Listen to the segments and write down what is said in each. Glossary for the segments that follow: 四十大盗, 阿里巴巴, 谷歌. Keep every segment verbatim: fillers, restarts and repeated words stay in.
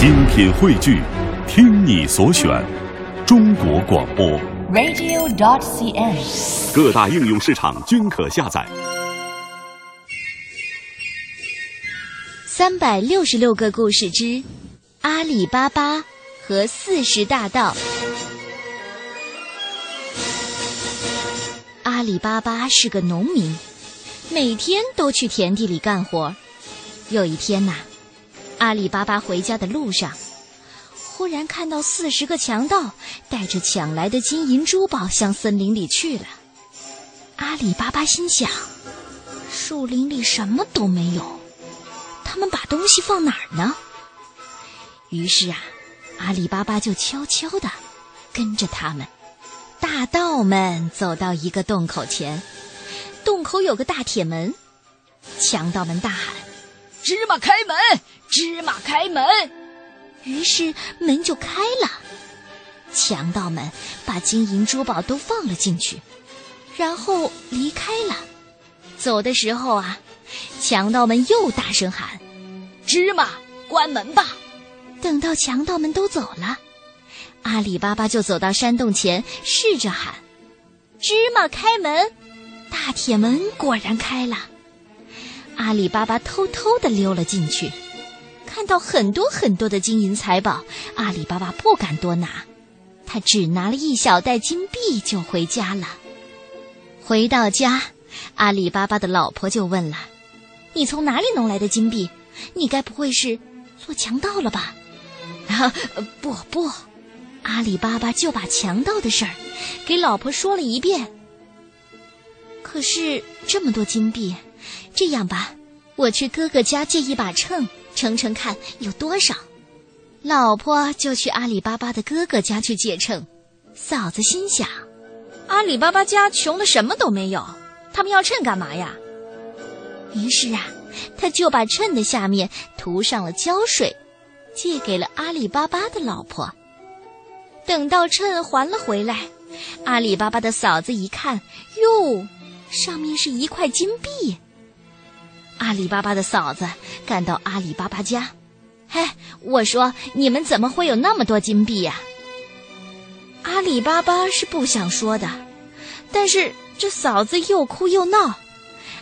精品汇聚，听你所选，中国广播 radio dot c n， 各大应用市场均可下载。三百六十六个故事之阿里巴巴和四十大盗。阿里巴巴是个农民，每天都去田地里干活。有一天呐、啊。阿里巴巴回家的路上，忽然看到四十个强盗带着抢来的金银珠宝向森林里去了。阿里巴巴心想，树林里什么都没有，他们把东西放哪儿呢？于是啊，阿里巴巴就悄悄地跟着他们。大盗们走到一个洞口前，洞口有个大铁门，强盗们大喊：芝麻开门，芝麻开门！于是门就开了，强盗们把金银珠宝都放了进去，然后离开了。走的时候啊，强盗们又大声喊：芝麻，关门吧！等到强盗们都走了，阿里巴巴就走到山洞前，试着喊：芝麻开门！大铁门果然开了。阿里巴巴偷偷地溜了进去，看到很多很多的金银财宝，阿里巴巴不敢多拿，他只拿了一小袋金币就回家了。回到家，阿里巴巴的老婆就问了：你从哪里弄来的金币？你该不会是做强盗了吧？啊，不不，阿里巴巴就把强盗的事儿给老婆说了一遍。可是这么多金币，这样吧，我去哥哥家借一把秤，称称看有多少。老婆就去阿里巴巴的哥哥家去借秤。嫂子心想，阿里巴巴家穷的什么都没有，他们要秤干嘛呀？于是啊，他就把秤的下面涂上了胶水，借给了阿里巴巴的老婆。等到秤还了回来，阿里巴巴的嫂子一看，哟，上面是一块金币。阿里巴巴的嫂子赶到阿里巴巴家，嘿，我说你们怎么会有那么多金币呀、啊？阿里巴巴是不想说的，但是这嫂子又哭又闹，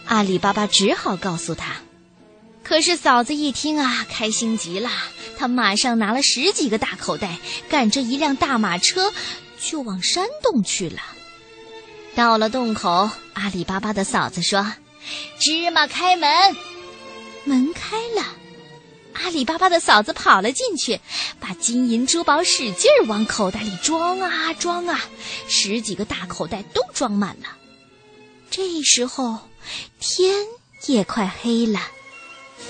阿里巴巴只好告诉他。可是嫂子一听啊，开心极了，她马上拿了十几个大口袋，赶着一辆大马车就往山洞去了。到了洞口，阿里巴巴的嫂子说：芝麻开门。门开了，阿里巴巴的嫂子跑了进去，把金银珠宝使劲往口袋里装啊装啊，十几个大口袋都装满了。这时候天也快黑了，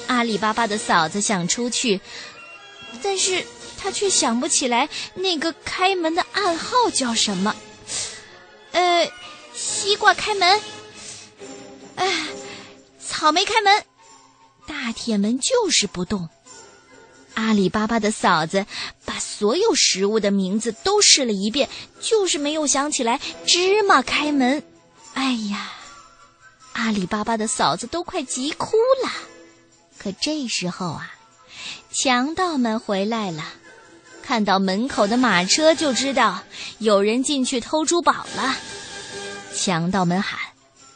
阿里巴巴的嫂子想出去，但是她却想不起来那个开门的暗号叫什么。呃，西瓜开门，哎，草莓开门，大铁门就是不动。阿里巴巴的嫂子把所有食物的名字都试了一遍，就是没有想起来芝麻开门。哎呀，阿里巴巴的嫂子都快急哭了。可这时候啊，强盗们回来了，看到门口的马车就知道有人进去偷珠宝了。强盗们喊：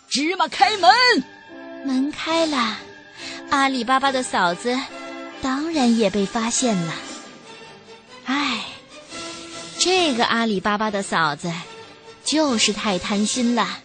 芝麻开门！门开了，阿里巴巴的嫂子当然也被发现了。哎，这个阿里巴巴的嫂子就是太贪心了。